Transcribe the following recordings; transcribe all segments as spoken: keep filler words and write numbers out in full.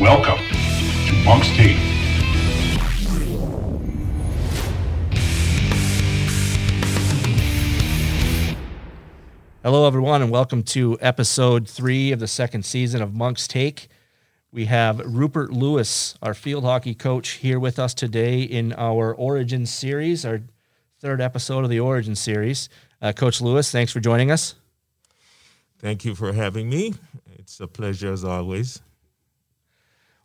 Welcome to Monk's Tea. Hello, everyone, and welcome to episode three of the second season of Monk's Take. We have Rupert Lewis, our field hockey coach, here with us today in our Origin Series, our third episode of the Origin Series. Uh, Coach Lewis, thanks for joining us. Thank you for having me. It's a pleasure as always.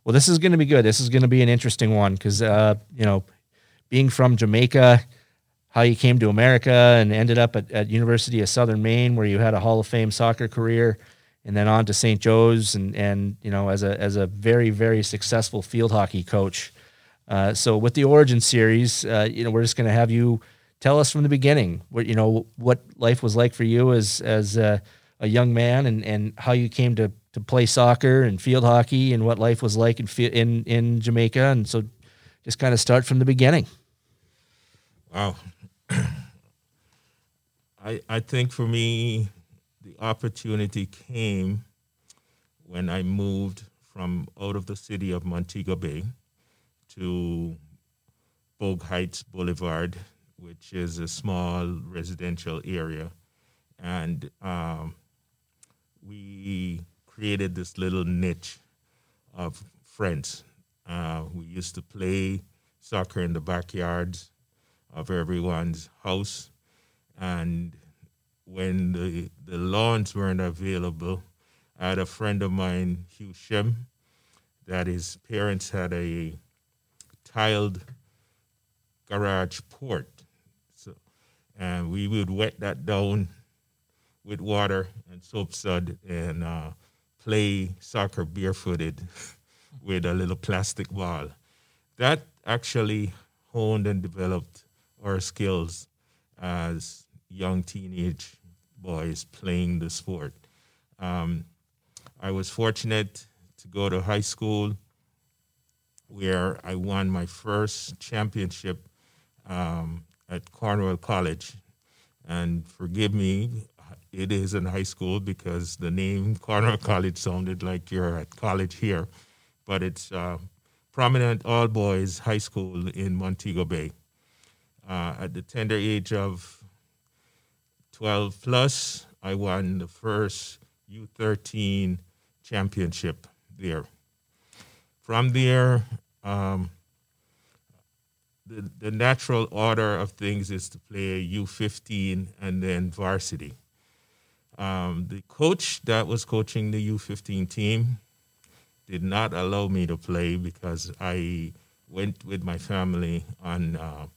Well, this is going to be good. This is going to be an interesting one because, uh, you know, being from Jamaica, how you came to America and ended up at, at University of Southern Maine, where you had a Hall of Fame soccer career, and then on to Saint Joe's, and, and you know, as a as a very, very successful field hockey coach. Uh, so with the Origin Series, uh, you know, we're just going to have you tell us from the beginning what you know what life was like for you as as a, a young man, and, and how you came to to play soccer and field hockey, and what life was like in in in Jamaica. And so, just kind of start from the beginning. Wow. I, I think for me, the opportunity came when I moved from out of the city of Montego Bay to Bogue Heights Boulevard, which is a small residential area. And um, we created this little niche of friends. Uh, we used to play soccer in the backyards of everyone's house, and when the the lawns weren't available, I had a friend of mine, Hugh Shim, that his parents had a tiled garage port, so and we would wet that down with water and soap sud and uh, play soccer barefooted with a little plastic ball. That actually honed and developed our skills as young teenage boys playing the sport. Um, I was fortunate to go to high school where I won my first championship um, at Cornwall College. And forgive me, it is in high school because the name Cornwall College sounded like you're at college here, but it's uh, prominent all-boys high school in Montego Bay. Uh, at the tender age of twelve plus, I won the first U thirteen championship there. From there, um, the, the natural order of things is to play U fifteen and then varsity. Um, the coach that was coaching the U fifteen team did not allow me to play because I went with my family on uh,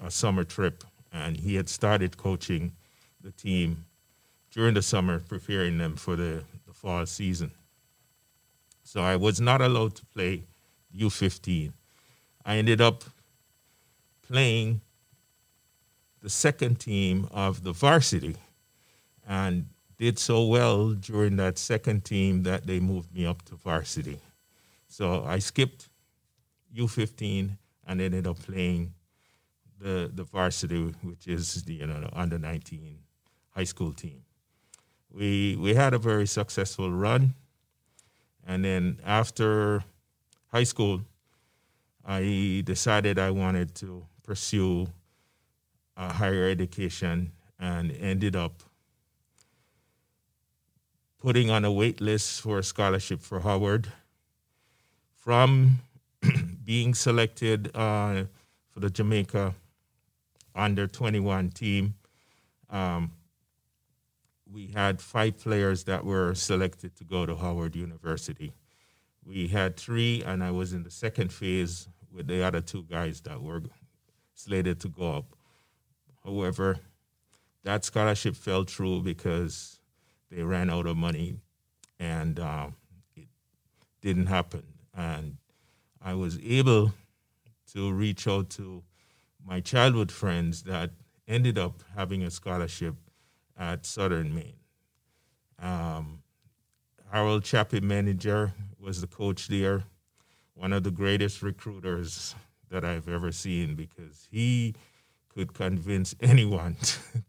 a summer trip, and he had started coaching the team during the summer, preparing them for the, the fall season. So I was not allowed to play U fifteen. I ended up playing the second team of the varsity and did so well during that second team that they moved me up to varsity. So I skipped U fifteen and ended up playing The, the varsity, which is the, you know, the under nineteen high school team. We we had a very successful run. And then after high school, I decided I wanted to pursue a higher education and ended up putting on a wait list for a scholarship for Howard. From being selected uh, for the Jamaica under twenty-one team, um, we had five players that were selected to go to Howard University. We had three, and I was in the second phase with the other two guys that were slated to go up. However, that scholarship fell through because they ran out of money, and um, it didn't happen. And I was able to reach out to my childhood friends that ended up having a scholarship at Southern Maine. Um, Harold Chappie, manager, was the coach there, one of the greatest recruiters that I've ever seen because he could convince anyone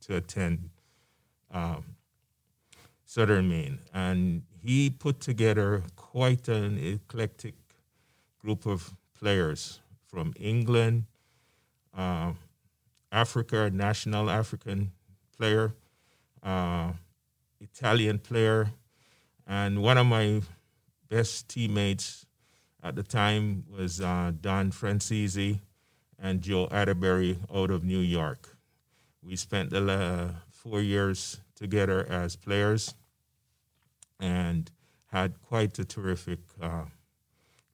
to attend um, Southern Maine. And he put together quite an eclectic group of players from England, uh, Africa, national African player, uh, Italian player. And one of my best teammates at the time was uh, Don Francisi and Joe Atterbury out of New York. We spent the uh, four years together as players and had quite a terrific uh,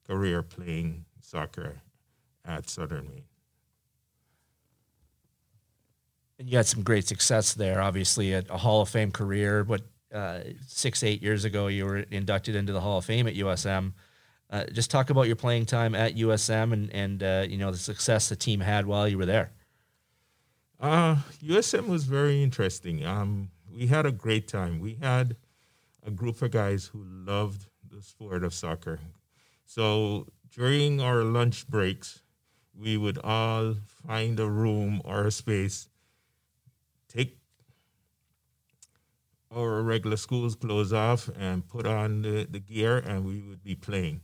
career playing soccer at Southern Maine. And you had some great success there, obviously, a, a Hall of Fame career. What, uh, six, eight years ago, you were inducted into the Hall of Fame at U S M. Uh, just talk about your playing time at U S M and, and uh, you know, the success the team had while you were there. Uh, U S M was very interesting. Um, we had a great time. We had a group of guys who loved the sport of soccer. So during our lunch breaks, we would all find a room or a space, take our regular school's clothes off and put on the, the gear, and we would be playing.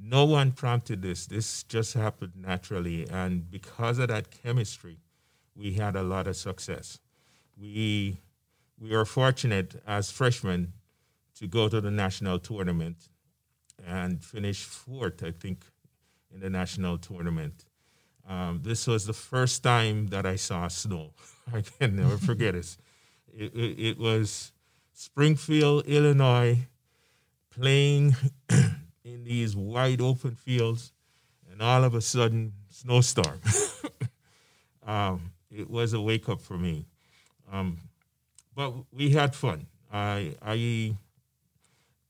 No one prompted this. This just happened naturally. And because of that chemistry, we had a lot of success. We we were fortunate as freshmen to go to the national tournament and finish fourth, I think, in the national tournament. Um, this was the first time that I saw snow. I can never forget it. It, it. It was Springfield, Illinois, playing in these wide open fields, and all of a sudden, snowstorm. um, it was a wake up for me. Um, but we had fun. I I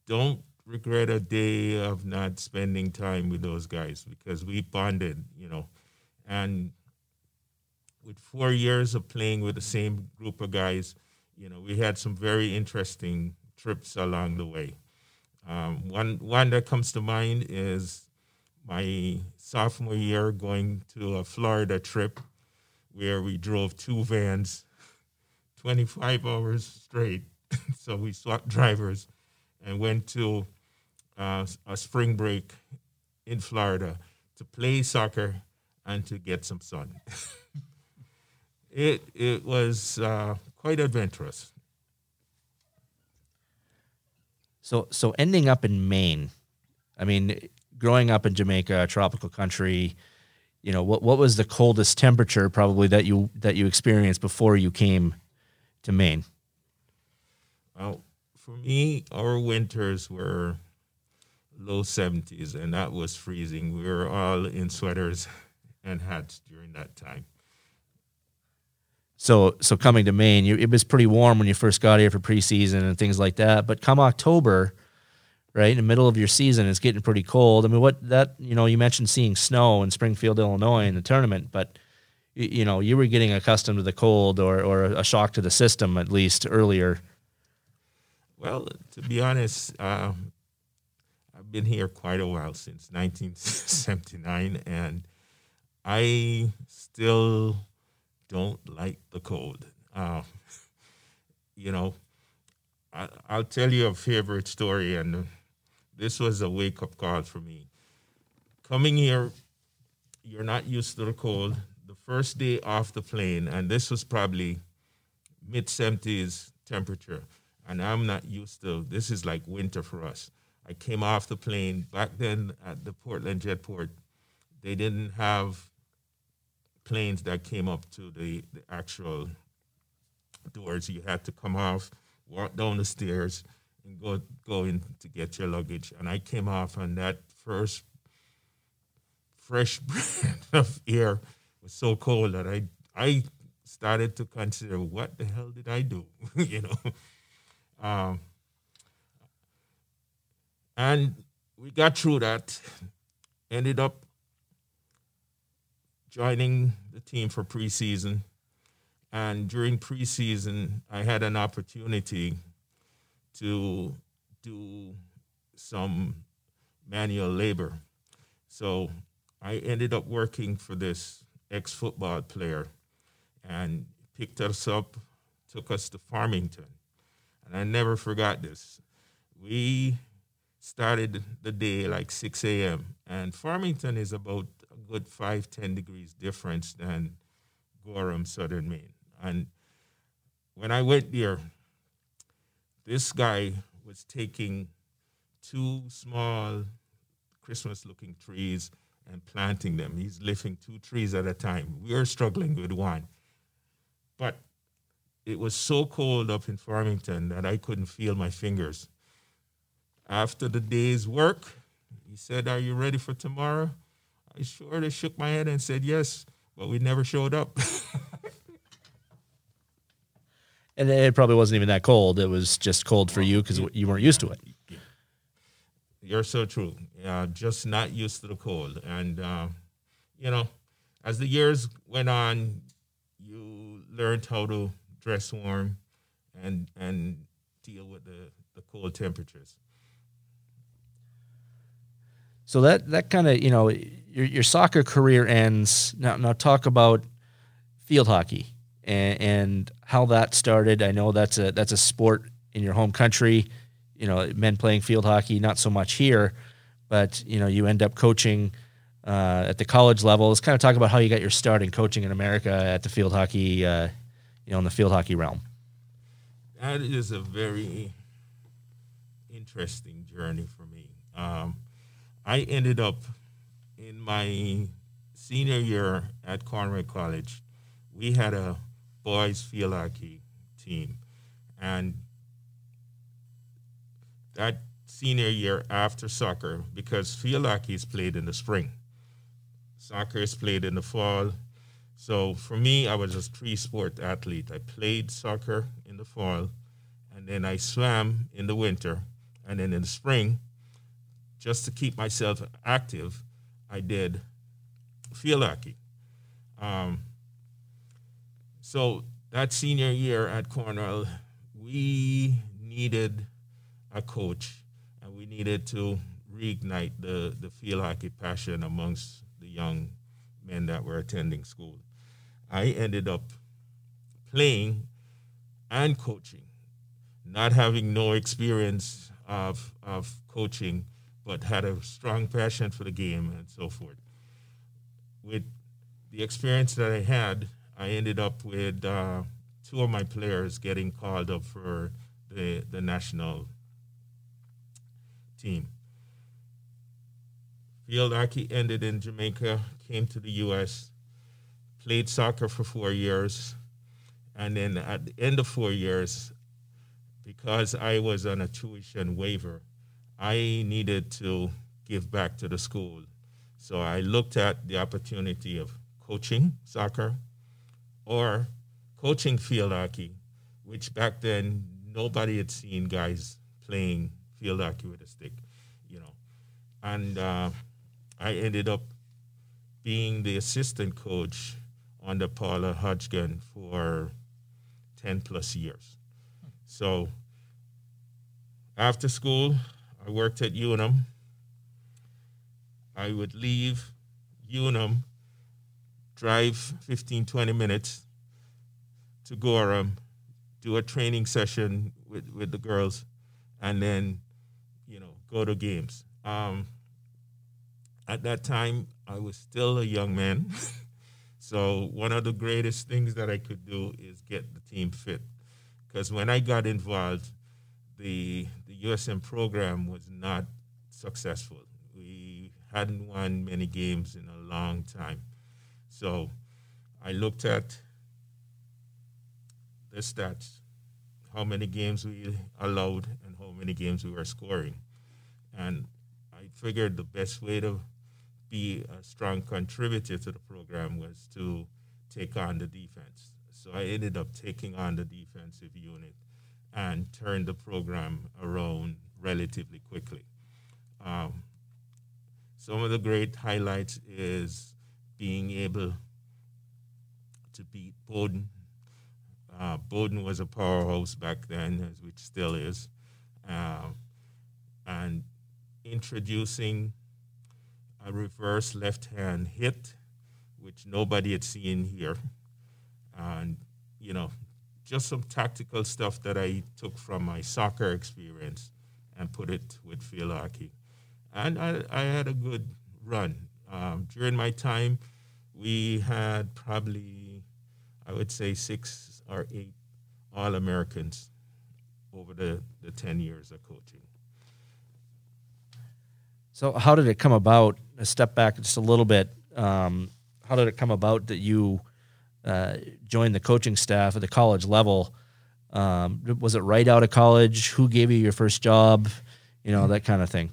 don't regret a day of not spending time with those guys because we bonded, you know. And with four years of playing with the same group of guys, you know, we had some very interesting trips along the way. Um, one one that comes to mind is my sophomore year going to a Florida trip where we drove two vans twenty-five hours straight. So we swapped drivers and went to uh, a spring break in Florida to play soccer and to get some sun. it it was uh, quite adventurous. So so ending up in Maine, I mean, growing up in Jamaica, a tropical country, you know, what what was the coldest temperature probably that you that you experienced before you came to Maine? Well, for me, our winters were low seventies, and that was freezing. We were all in sweaters and hats during that time. So so coming to Maine, you, it was pretty warm when you first got here for preseason and things like that. But come October, right, in the middle of your season, it's getting pretty cold. I mean, what that, you know, you mentioned seeing snow in Springfield, Illinois in the tournament, but, you, you know, you were getting accustomed to the cold or, or a shock to the system, at least earlier. Well, to be honest, um, I've been here quite a while, since nineteen seventy-nine, and I still don't like the cold. Uh, you know, I, I'll tell you a favorite story, and this was a wake-up call for me. Coming here, you're not used to the cold. The first day off the plane, and this was probably mid-seventies temperature, and I'm not used to, this is like winter for us. I came off the plane back then at the Portland Jetport. They didn't have planes that came up to the, the actual doors. You had to come off, walk down the stairs, and go go in to get your luggage. And I came off, and that first fresh breath of air was so cold that I I started to consider, what the hell did I do? you know, um, and we got through that. Ended up joining the team for preseason. And during preseason, I had an opportunity to do some manual labor. So I ended up working for this ex-football player and picked us up, took us to Farmington. And I never forgot this. we started the day like six a.m. And Farmington is about a good five, ten degrees difference than Gorham, Southern Maine. And when I went there, this guy was taking two small Christmas-looking trees and planting them. He's lifting two trees at a time. We were struggling with one. But it was so cold up in Farmington that I couldn't feel my fingers. After the day's work, he said, "Are you ready for tomorrow?" I sort of shook my head and said yes, but we never showed up. And it probably wasn't even that cold. It was just cold for you because you weren't used to it. You're so true. Uh, just not used to the cold. And, uh, you know, as the years went on, you learned how to dress warm and and deal with the, the cold temperatures. So that, that kind of, you know, your your soccer career ends. Now, now talk about field hockey and, and how that started. I know that's a that's a sport in your home country. You know, men playing field hockey, not so much here, but, you know, you end up coaching uh, at the college level. Let's kind of talk about how you got your start in coaching in America at the field hockey, uh, you know, in the field hockey realm. That is a very interesting journey for me. Um, I ended up in my senior year at Cornwall College. We had a boys field hockey team, and that senior year after soccer, because field hockey is played in the spring. Soccer is played in the fall. So for me, I was a three-sport athlete. I played soccer in the fall, and then I swam in the winter. And then in the spring, just to keep myself active, I did field hockey. Um, so that senior year at Cornell, we needed a coach, and we needed to reignite the, the field hockey passion amongst the young men that were attending school. I ended up playing and coaching, not having no experience of, of coaching, but had a strong passion for the game and so forth. With the experience that I had, I ended up with uh, two of my players getting called up for the, the national team. Field hockey ended in Jamaica, came to the U S, played soccer for four years, and then at the end of four years, because I was on a tuition waiver, I needed to give back to the school. So I looked at the opportunity of coaching soccer or coaching field hockey, which back then nobody had seen guys playing field hockey with a stick, you know. And uh, I ended up being the assistant coach under Paula Hodgkin for ten plus years. So after school, I worked at Unum. I would leave Unum, drive fifteen, twenty minutes to Gorham, do a training session with, with the girls, and then you know, go to games. Um, at that time, I was still a young man. So one of the greatest things that I could do is get the team fit. Because when I got involved, the, the U S M program was not successful. We hadn't won many games in a long time. So I looked at the stats, how many games we allowed and how many games we were scoring. And I figured the best way to be a strong contributor to the program was to take on the defense. So I ended up taking on the defensive unit and turned the program around relatively quickly. Um, some of the great highlights is being able to beat Bowdoin. Uh, Bowdoin was a powerhouse back then, as which still is. Uh, and introducing a reverse left-hand hit, which nobody had seen here. And, you know, just some tactical stuff that I took from my soccer experience and put it with Philarchy. And I, I had a good run. Um, during my time, we had probably, I would say, six or eight All-Americans over the, the ten years of coaching. So how did it come about, a step back just a little bit, um, how did it come about that you uh, joined the coaching staff at the college level? Um, was it right out of college? Who gave you your first job? You know, that kind of thing.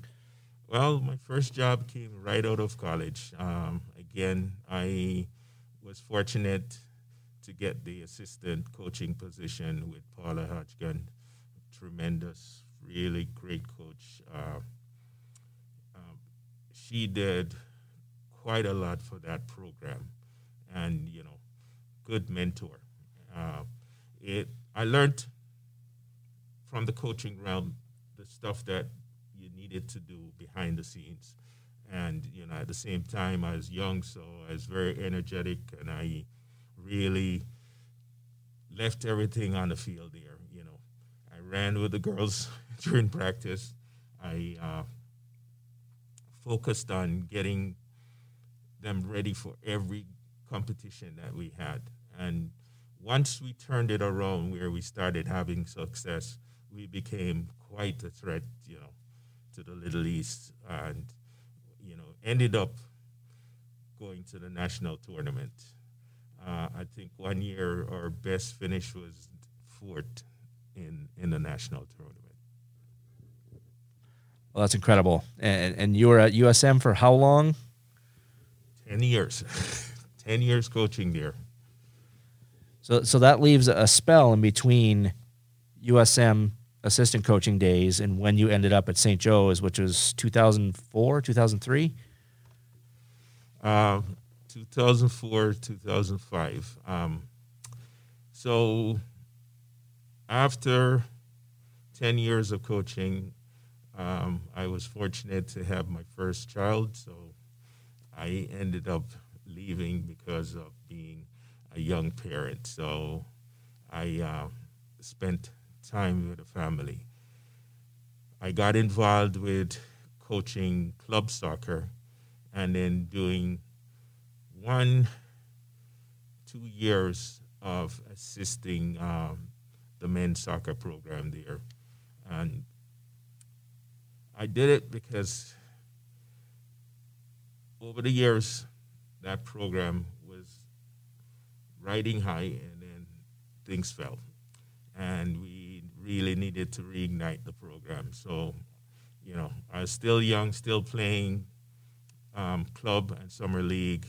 Well, my first job came right out of college. Um, again, I was fortunate to get the assistant coaching position with Paula Hodgkin, tremendous, really great coach. Uh, She did quite a lot for that program, and, you know, good mentor. Uh, it I learned from the coaching realm the stuff that you needed to do behind the scenes. And, you know, at the same time, I was young, so I was very energetic, and I really left everything on the field there, you know. I ran with the girls during practice. I... Uh, focused on getting them ready for every competition that we had. And once we turned it around where we started having success, we became quite a threat, you know, to the Little East, and, you know, ended up going to the national tournament. Uh, I think one year our best finish was fourth in, in the national tournament. Well, that's incredible. And, and you were at U S M for how long? Ten years. Ten years coaching there. So so that leaves a spell in between U S M assistant coaching days and when you ended up at Saint Joe's, which was two thousand four, two thousand three? Uh, two thousand four, two thousand five. Um, so after ten years of coaching, Um, I was fortunate to have my first child, so I ended up leaving because of being a young parent. So I uh, spent time with the family. I got involved with coaching club soccer and then doing one, two years of assisting um, the men's soccer program there. And I did it because over the years, that program was riding high, and then things fell. And we really needed to reignite the program. So, you know, I was still young, still playing um, club and summer league.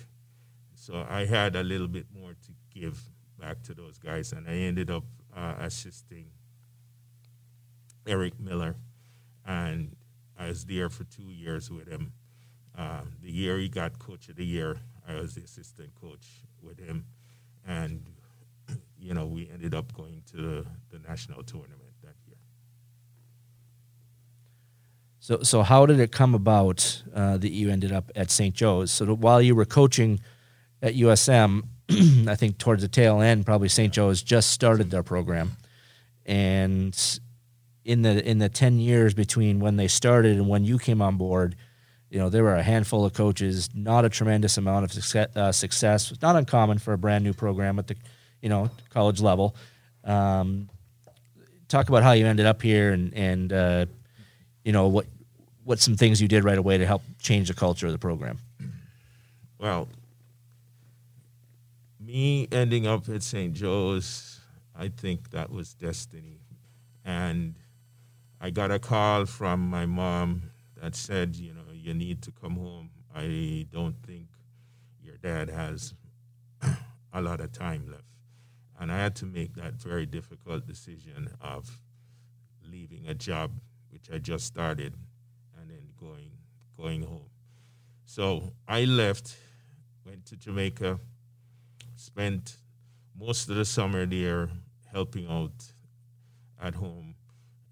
So I had a little bit more to give back to those guys. And I ended up uh, assisting Eric Miller, and I was there for two years with him. Uh, the year he got coach of the year, I was the assistant coach with him. And, you know, we ended up going to the, the national tournament that year. So so how did it come about uh, that you ended up at Saint Joe's? So that while you were coaching at U S M, I think towards the tail end, probably Saint Joe's just started their program. And in the in the ten years between when they started and when you came on board, you know, there were a handful of coaches, not a tremendous amount of success. Uh, success. It's not uncommon for a brand new program at the, you know, college level. Um, talk about how you ended up here and and uh, you know what what some things you did right away to help change the culture of the program. Well, me ending up at Saint Joe's, I think that was destiny, and I got a call from my mom that said, you know, you need to come home. I don't think your dad has a lot of time left. And I had to make that very difficult decision of leaving a job, which I just started, and then going going home. So I left, went to Jamaica, spent most of the summer there helping out at home,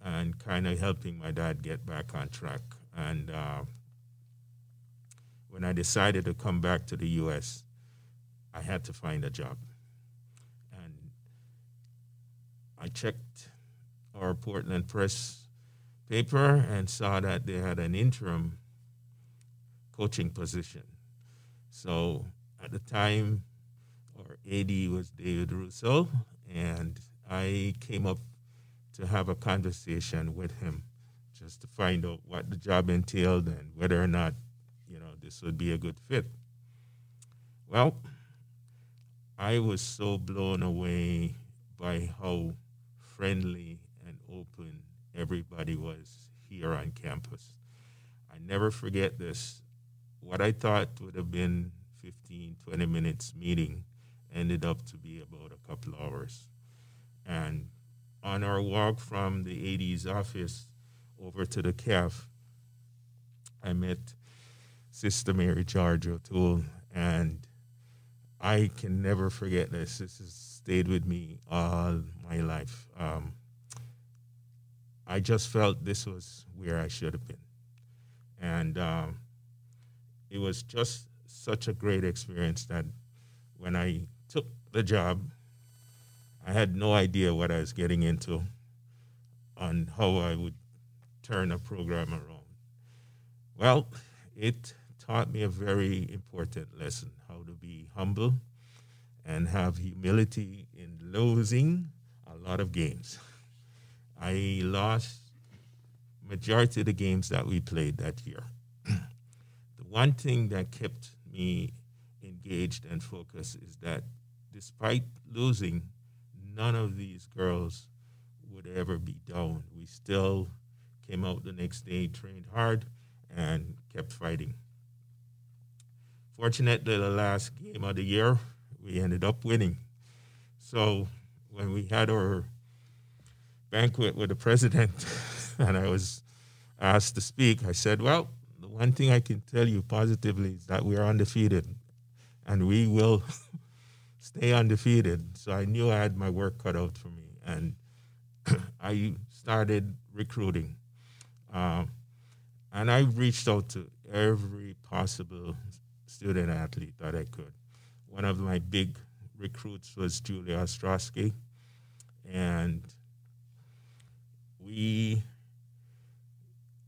and kind of helping my dad get back on track. And uh, when I decided to come back to the U S, I had to find a job. And I checked our Portland Press paper and saw that they had an interim coaching position. So at the time, our A D was David Russo, and I came up to have a conversation with him just to find out what the job entailed and whether or not, you know, this would be a good fit. Well, I was so blown away by how friendly and open everybody was here on campus. I never forget this. What I thought would have been fifteen, twenty minutes meeting ended up to be about a couple hours. And on our walk from the A D's office over to the C A F, I met Sister Mary George O'Toole, and I can never forget this. This has stayed with me all my life. Um, I just felt this was where I should have been. And um, it was just such a great experience that when I took the job, I had no idea what I was getting into on how I would turn a program around. Well, it taught me a very important lesson, how to be humble and have humility in losing a lot of games. I lost majority of the games that we played that year. The one thing that kept me engaged and focused is that despite losing, none of these girls would ever be down. We still came out the next day, trained hard, and kept fighting. Fortunately, the last game of the year, we ended up winning. So when we had our banquet with the president and I was asked to speak, I said, well, the one thing I can tell you positively is that we are undefeated and we will stay undefeated. So I knew I had my work cut out for me, and I started recruiting. Um, and I reached out to every possible student athlete that I could. One of my big recruits was Julia Ostrowski, and we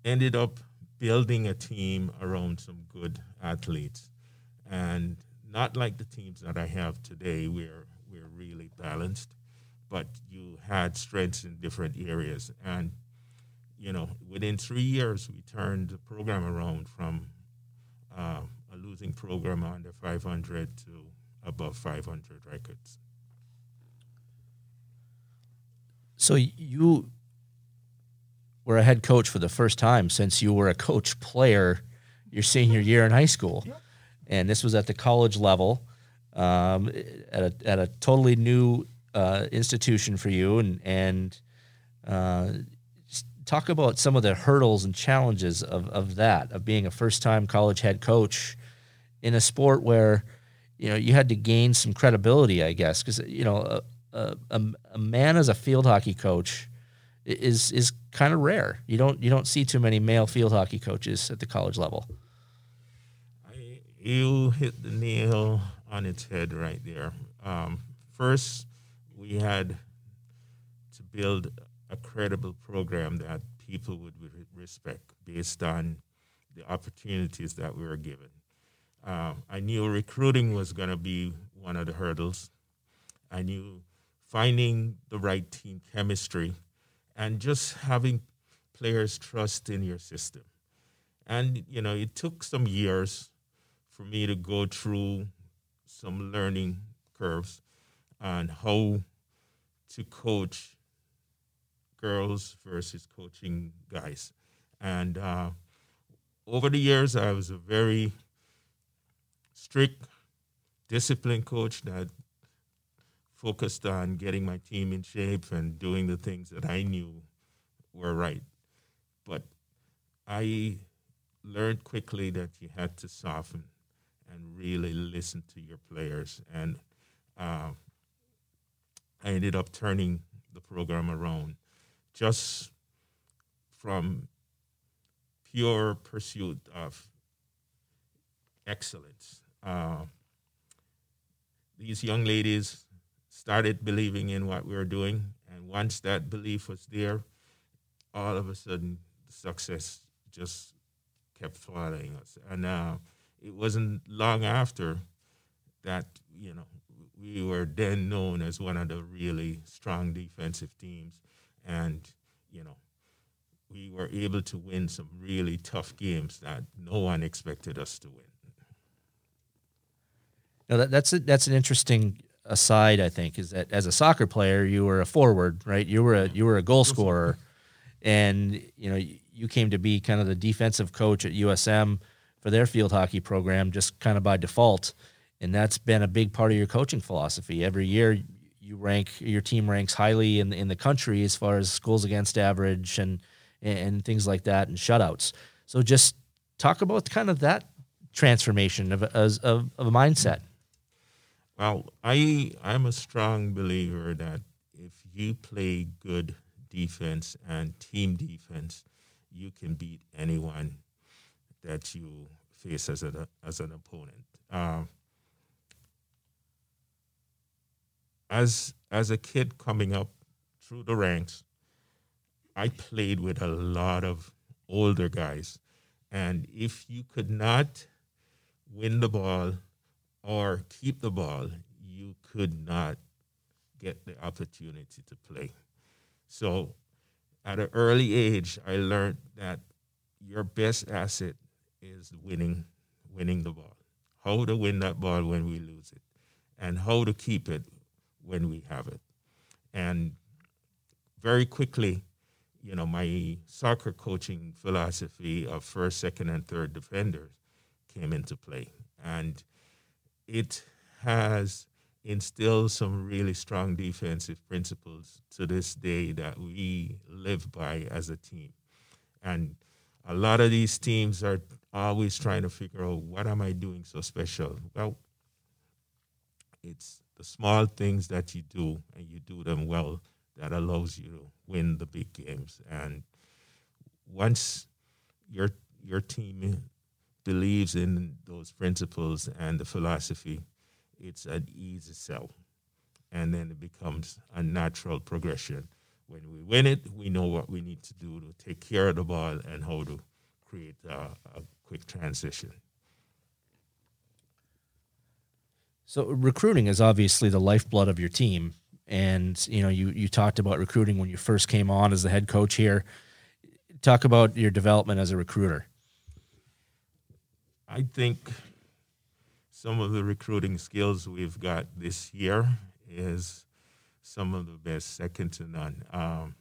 ended up building a team around some good athletes. And not like the teams that I have today, where we're really balanced, but you had strengths in different areas. And, you know, within three years, we turned the program around from uh, a losing program under five hundred to above five hundred records. So you were a head coach for the first time since you were a coach player your senior year in high school. Yep. And this was at the college level, um, at a at a totally new uh, institution for you. And and uh, talk about some of the hurdles and challenges of, of that, of being a first-time college head coach in a sport where, you know, you had to gain some credibility, I guess, because, you know, a, a a man as a field hockey coach is is kind of rare. You don't you don't see too many male field hockey coaches at the college level. You hit the nail on its head right there. Um, first, we had to build a credible program that people would respect based on the opportunities that we were given. Uh, I knew recruiting was going to be one of the hurdles. I knew finding the right team chemistry and just having players trust in your system. And, you know, it took some years for me to go through some learning curves on how to coach girls versus coaching guys. And uh, over the years, I was a very strict, disciplined coach that focused on getting my team in shape and doing the things that I knew were right. But I learned quickly that you had to soften and really listen to your players. And uh, I ended up turning the program around just from pure pursuit of excellence. Uh, these young ladies started believing in what we were doing, and once that belief was there, all of a sudden, success just kept following us. And uh, it wasn't long after that, you know, we were then known as one of the really strong defensive teams. And, you know, we were able to win some really tough games that no one expected us to win. Now, that, that's a, that's an interesting aside, I think, is that as a soccer player, you were a forward, right? You were a, you were a goal scorer. And, you know, you came to be kind of the defensive coach at U S M for their field hockey program just kind of by default. And that's been a big part of your coaching philosophy. Every year you rank, your team ranks highly in, in the country as far as goals against average and, and things like that and shutouts. So just talk about kind of that transformation of, of, of a mindset. Well, I, I'm a strong believer that if you play good defense and team defense, you can beat anyone that you face as an as an opponent. Uh, as as a kid coming up through the ranks, I played with a lot of older guys, and if you could not win the ball or keep the ball, you could not get the opportunity to play. So at an early age, I learned that your best asset is winning winning the ball, how to win that ball when we lose it, and how to keep it when we have it. And very quickly, you know, my soccer coaching philosophy of first, second, and third defenders came into play. And it has instill some really strong defensive principles to this day that we live by as a team. And a lot of these teams are always trying to figure out, what am I doing so special? Well, it's the small things that you do, and you do them well, that allows you to win the big games. And once your your team believes in those principles and the philosophy, it's an easy sell, and then it becomes a natural progression. When we win it, we know what we need to do to take care of the ball and how to create a, a quick transition. So recruiting is obviously the lifeblood of your team, and you know you you talked about recruiting when you first came on as the head coach here. Talk about your development as a recruiter. I think some of the recruiting skills we've got this year is some of the best, second to none. Um,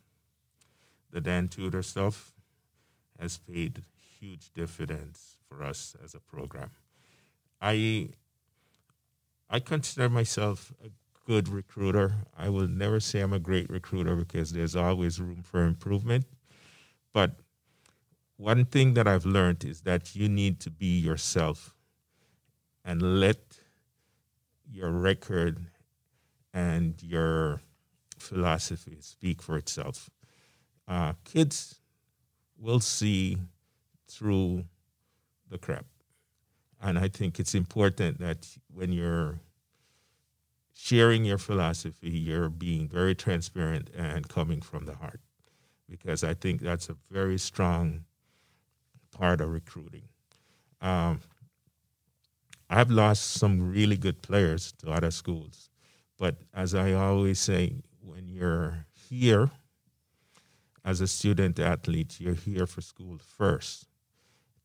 the Dan Tudor stuff has paid huge dividends for us as a program. I I consider myself a good recruiter. I will never say I'm a great recruiter because there's always room for improvement. But one thing that I've learned is that you need to be yourself and let your record and your philosophy speak for itself. Uh, kids will see through the crap. And I think it's important that when you're sharing your philosophy, you're being very transparent and coming from the heart, because I think that's a very strong part of recruiting. Um, I've lost some really good players to other schools. But as I always say, when you're here as a student athlete, you're here for school first.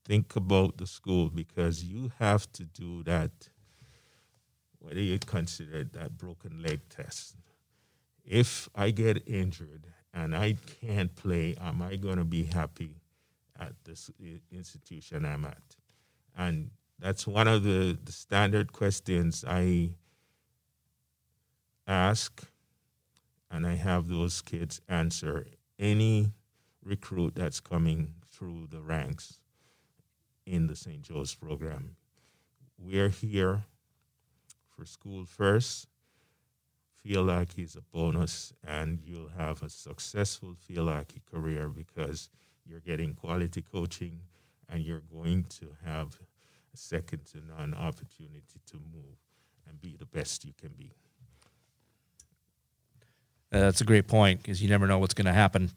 Think about the school, because you have to do that, what do you consider, that broken leg test. If I get injured and I can't play, am I going to be happy at this institution I'm at? And that's one of the, the standard questions I ask, and I have those kids answer. Any recruit that's coming through the ranks in the Saint Joe's program, we're here for school first. Field hockey is a bonus, and you'll have a successful field hockey career because you're getting quality coaching, and you're going to have second to none opportunity to move and be the best you can be. Uh, that's a great point, because you never know what's going to happen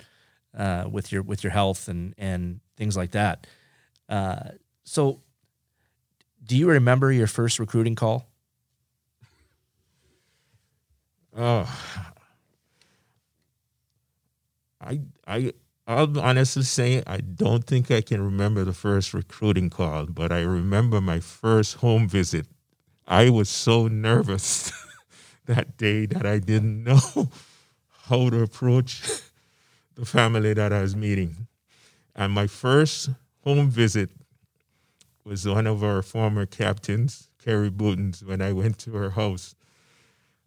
uh, with your with your health and and things like that. Uh, so, do you remember your first recruiting call? Oh, I I I'll honestly say I don't think I can remember the first recruiting call, but I remember my first home visit. I was so nervous that day that I didn't know how to approach the family that I was meeting. And my first home visit was one of our former captains, Carrie Buttons, when I went to her house.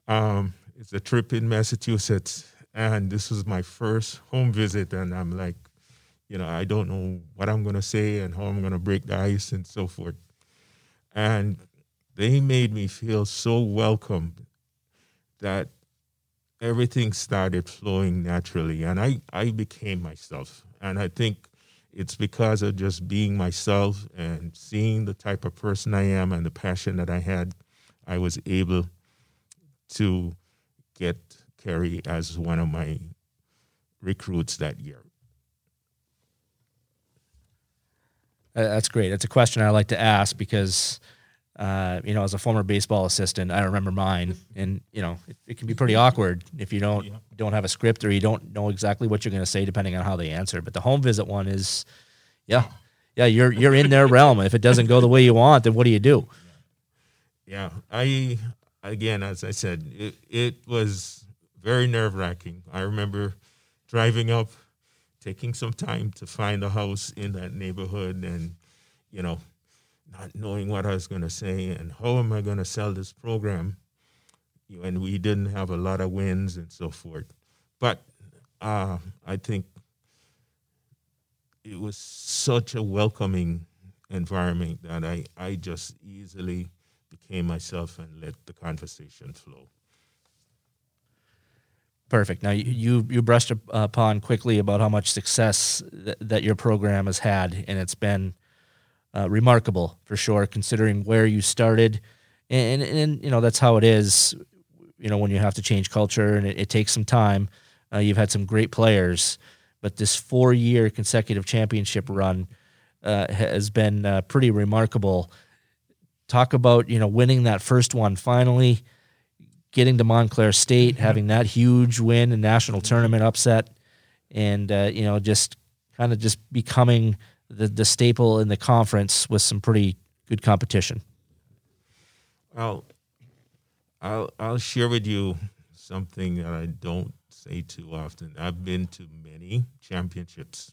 Um, it's a trip in Massachusetts, and this was my first home visit, and I'm like, you know, I don't know what I'm going to say and how I'm going to break the ice and so forth. And they made me feel so welcomed that everything started flowing naturally. And I, I became myself. And I think it's because of just being myself and seeing the type of person I am and the passion that I had, I was able to get Carrie as one of my recruits that year. That's great. That's a question I like to ask because... Uh, you know, as a former baseball assistant, I remember mine, and you know, it, it can be pretty awkward if you don't yeah. don't have a script or you don't know exactly what you're going to say, depending on how they answer. But the home visit one is, yeah, yeah, you're you're in their realm. If it doesn't go the way you want, then what do you do? Yeah, I again, as I said, it, it was very nerve wracking. I remember driving up, taking some time to find a house in that neighborhood, and you know. Not knowing what I was going to say and how am I going to sell this program, and we didn't have a lot of wins and so forth. But uh, I think it was such a welcoming environment that I, I just easily became myself and let the conversation flow. Perfect. Now, you, you brushed upon quickly about how much success th- that your program has had, and it's been Uh, remarkable for sure, considering where you started, and, and and you know that's how it is. You know, when you have to change culture, and it, it takes some time. Uh, you've had some great players, but this four-year consecutive championship run uh, has been uh, pretty remarkable. Talk about you know winning that first one finally, getting to Montclair State, mm-hmm. having that huge win, a national mm-hmm. tournament upset, and uh, you know just kind of just becoming. The, the staple in the conference with some pretty good competition. Well, I'll I'll share with you something that I don't say too often. I've been to many championships,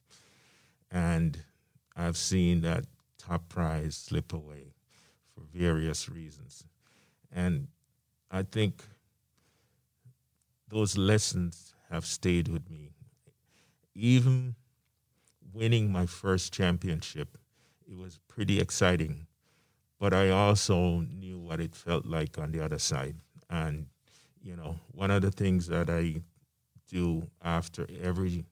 and I've seen that top prize slip away for various reasons. And I think those lessons have stayed with me. Even winning my first championship, it was pretty exciting. But I also knew what it felt like on the other side. And, you know, one of the things that I do after every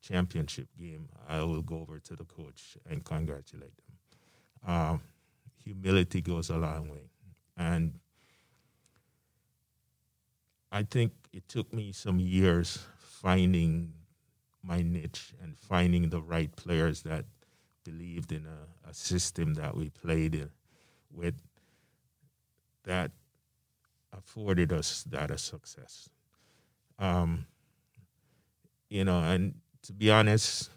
championship game, I will go over to the coach and congratulate them. Um, humility goes a long way. And I think it took me some years finding my niche and finding the right players that believed in a, a system that we played in, with that afforded us that a success. Um, you know, and to be honest,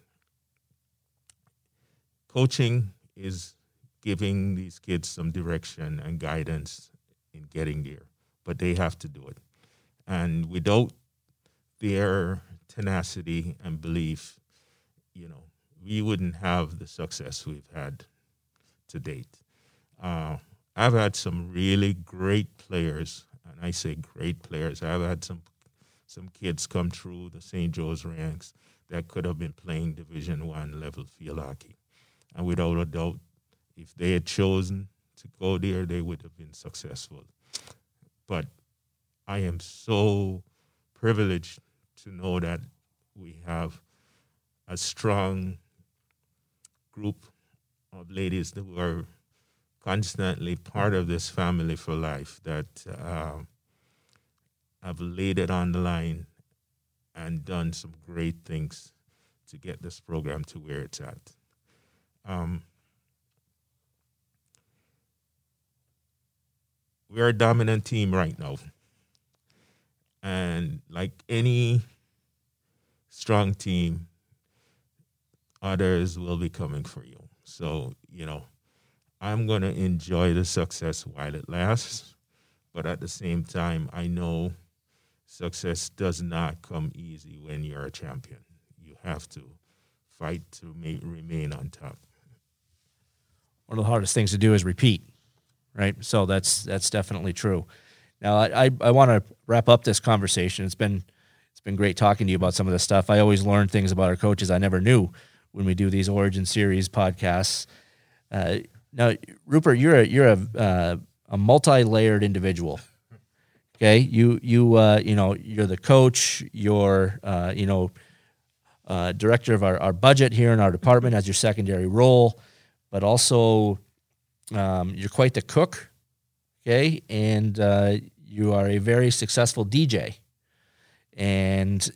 coaching is giving these kids some direction and guidance in getting there, but they have to do it. And without their tenacity and belief, you know, we wouldn't have the success we've had to date. Uh, I've had some really great players, and I say great players. I've had some some kids come through the Saint Joe's ranks that could have been playing Division One level field hockey. And without a doubt, if they had chosen to go there, they would have been successful. But I am so privileged to know that we have a strong group of ladies who are constantly part of this family for life, that uh, have laid it on the line and done some great things to get this program to where it's at. Um, we're a dominant team right now. And like any strong team, others will be coming for you. So, you know, I'm going to enjoy the success while it lasts. But at the same time, I know success does not come easy when you're a champion. You have to fight to make, remain on top. One of the hardest things to do is repeat, right? So that's that's definitely true. Now, I, I, I want to wrap up this conversation. It's been it's been great talking to you about some of this stuff. I always learn things about our coaches I never knew when we do these Origin Series podcasts. Uh, now, Rupert, you're a you're a uh, a multi-layered individual. Okay, you you uh, you know you're the coach. You're uh, you know uh, director of our, our budget here in our department as your secondary role, but also um, you're quite the cook. Okay, and uh, you are a very successful D J, and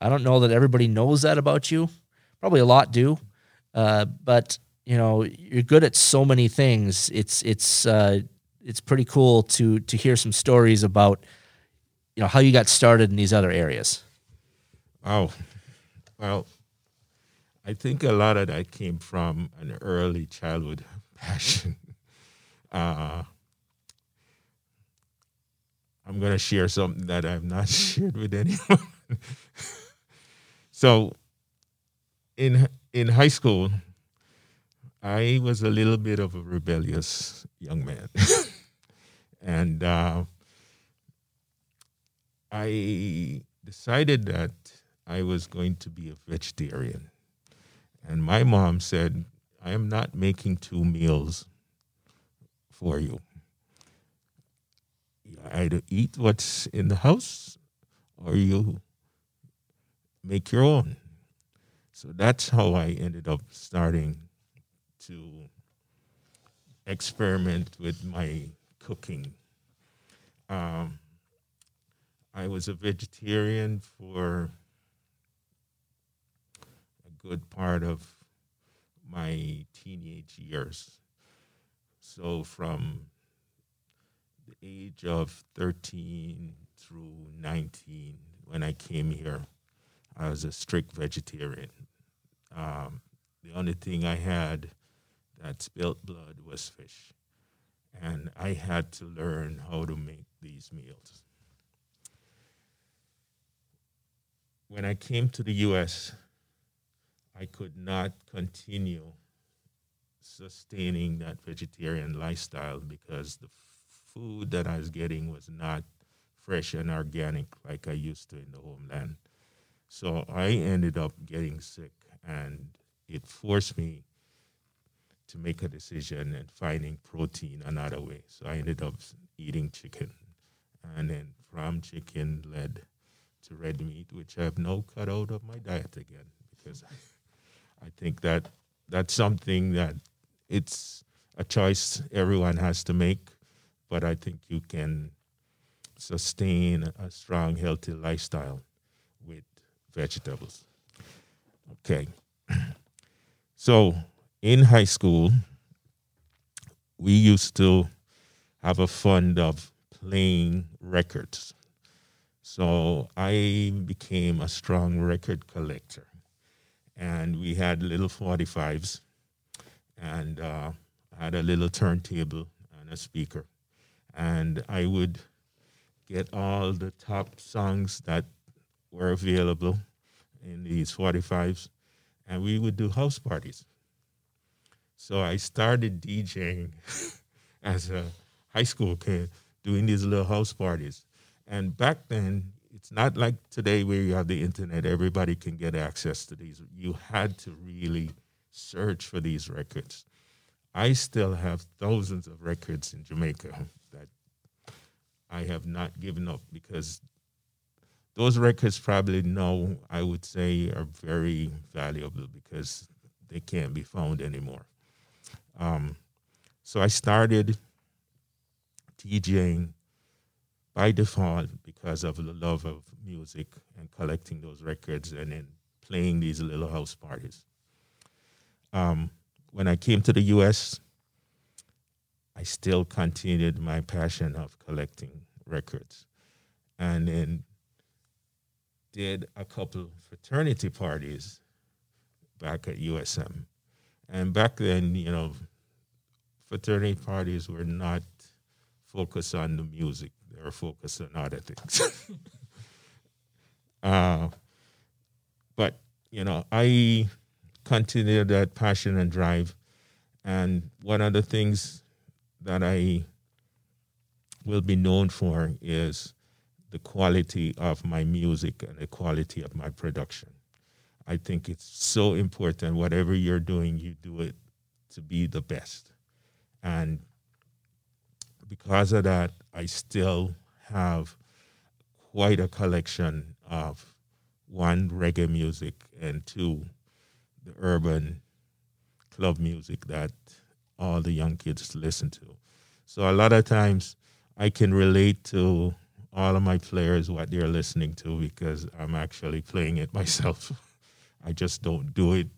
I don't know that everybody knows that about you. Probably a lot do, uh, but you know you're good at so many things. It's it's uh, it's pretty cool to to hear some stories about you know how you got started in these other areas. Oh, well, I think a lot of that came from an early childhood passion. uh, I'm going to share something that I've not shared with anyone. So in in high school, I was a little bit of a rebellious young man. And uh, I decided that I was going to be a vegetarian. And my mom said, I am not making two meals for you. You either eat what's in the house or you make your own. So that's how I ended up starting to experiment with my cooking. Um, I was a vegetarian for a good part of my teenage years. So from the age of thirteen through nineteen, when I came here, I was a strict vegetarian. Um, the only thing I had that spilt blood was fish. And I had to learn how to make these meals. When I came to the U S, I could not continue sustaining that vegetarian lifestyle because the food that I was getting was not fresh and organic like I used to in the homeland. So I ended up getting sick, and it forced me to make a decision and finding protein another way. So I ended up eating chicken, and then from chicken led to red meat, which I've now cut out of my diet again because I think that that's something that it's a choice everyone has to make, but I think you can sustain a strong, healthy lifestyle with vegetables. Okay. So in high school, we used to have a fund of playing records. So I became a strong record collector. And we had little forty-fives. And uh, I had a little turntable and a speaker. And I would get all the top songs that were available in these forty-fives, and we would do house parties. So I started DJing as a high school kid, doing these little house parties. And back then, it's not like today where you have the internet, everybody can get access to these. You had to really search for these records. I still have thousands of records in Jamaica that I have not given up because those records probably now, I would say, are very valuable because they can't be found anymore. Um, so I started DJing by default because of the love of music and collecting those records and then playing these little house parties. Um, when I came to the U S, I still continued my passion of collecting records, and then did a couple fraternity parties back at U S M. And back then, you know, fraternity parties were not focused on the music. They were focused on other things. uh, but, you know, I continued that passion and drive. And one of the things that I will be known for is the quality of my music and the quality of my production. I think it's so important. Whatever you're doing, you do it to be the best. And because of that, I still have quite a collection of, one, reggae music, and two, the urban club music that all the young kids listen to. So a lot of times I can relate to all of my players, what they're listening to, because I'm actually playing it myself. I just don't do it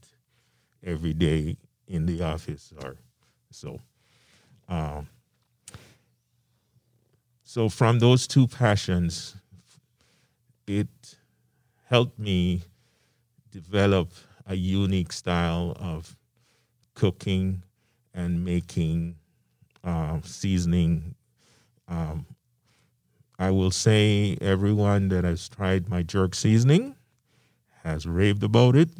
every day in the office or so. Um, so from those two passions, it helped me develop a unique style of cooking and making uh, seasoning. Um, I will say everyone that has tried my jerk seasoning has raved about it,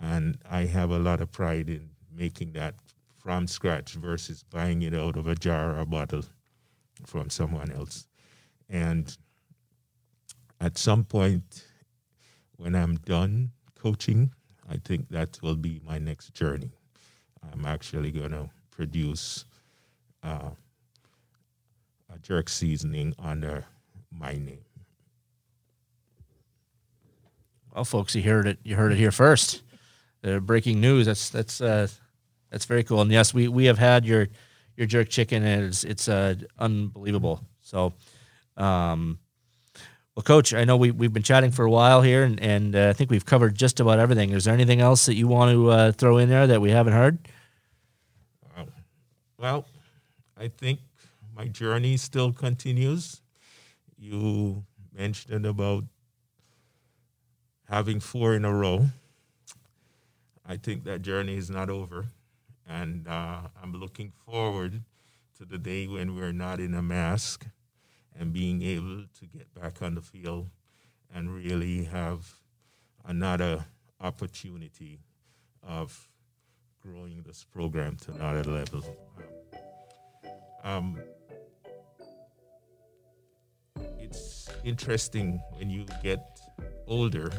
and I have a lot of pride in making that from scratch versus buying it out of a jar or bottle from someone else. And at some point when I'm done coaching, I think that will be my next journey. I'm actually going to produce uh, a jerk seasoning under my name. Well, folks, you heard it. You heard it here first. Uh, breaking news. That's that's uh, that's very cool. And yes, we, we have had your your jerk chicken, and it's it's uh, unbelievable. So, um, well, Coach, I know we we've been chatting for a while here, and and uh, I think we've covered just about everything. Is there anything else that you want to uh, throw in there that we haven't heard? Um, well, I think my journey still continues. You mentioned about having four in a row. I think that journey is not over. And uh, I'm looking forward to the day when we're not in a mask and being able to get back on the field and really have another opportunity of growing this program to another level. Um, it's interesting when you get older,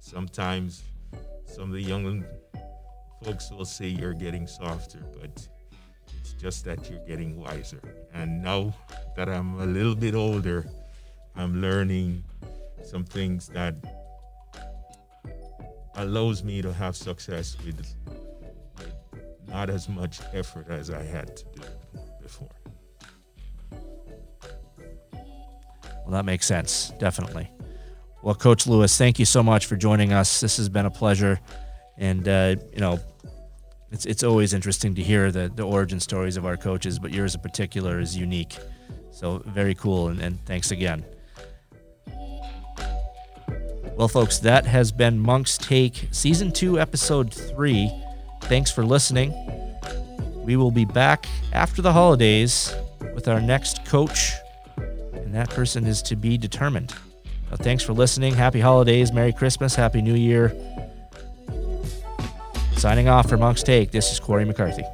sometimes some of the young folks will say you're getting softer, but it's just that you're getting wiser. And now that I'm a little bit older, I'm learning some things that allows me to have success with, with not as much effort as I had to do before. Well, that makes sense, definitely. Well, Coach Lewis, thank you so much for joining us. This has been a pleasure. And, uh, you know, it's it's always interesting to hear the, the origin stories of our coaches, but yours in particular is unique. So very cool, and, and thanks again. Well, folks, that has been Monk's Take, Season two, Episode three. Thanks for listening. We will be back after the holidays with our next coach, and that person is to be determined. Thanks for listening. Happy holidays. Merry Christmas. Happy New Year. Signing off for Monk's Take, this is Corey McCarthy.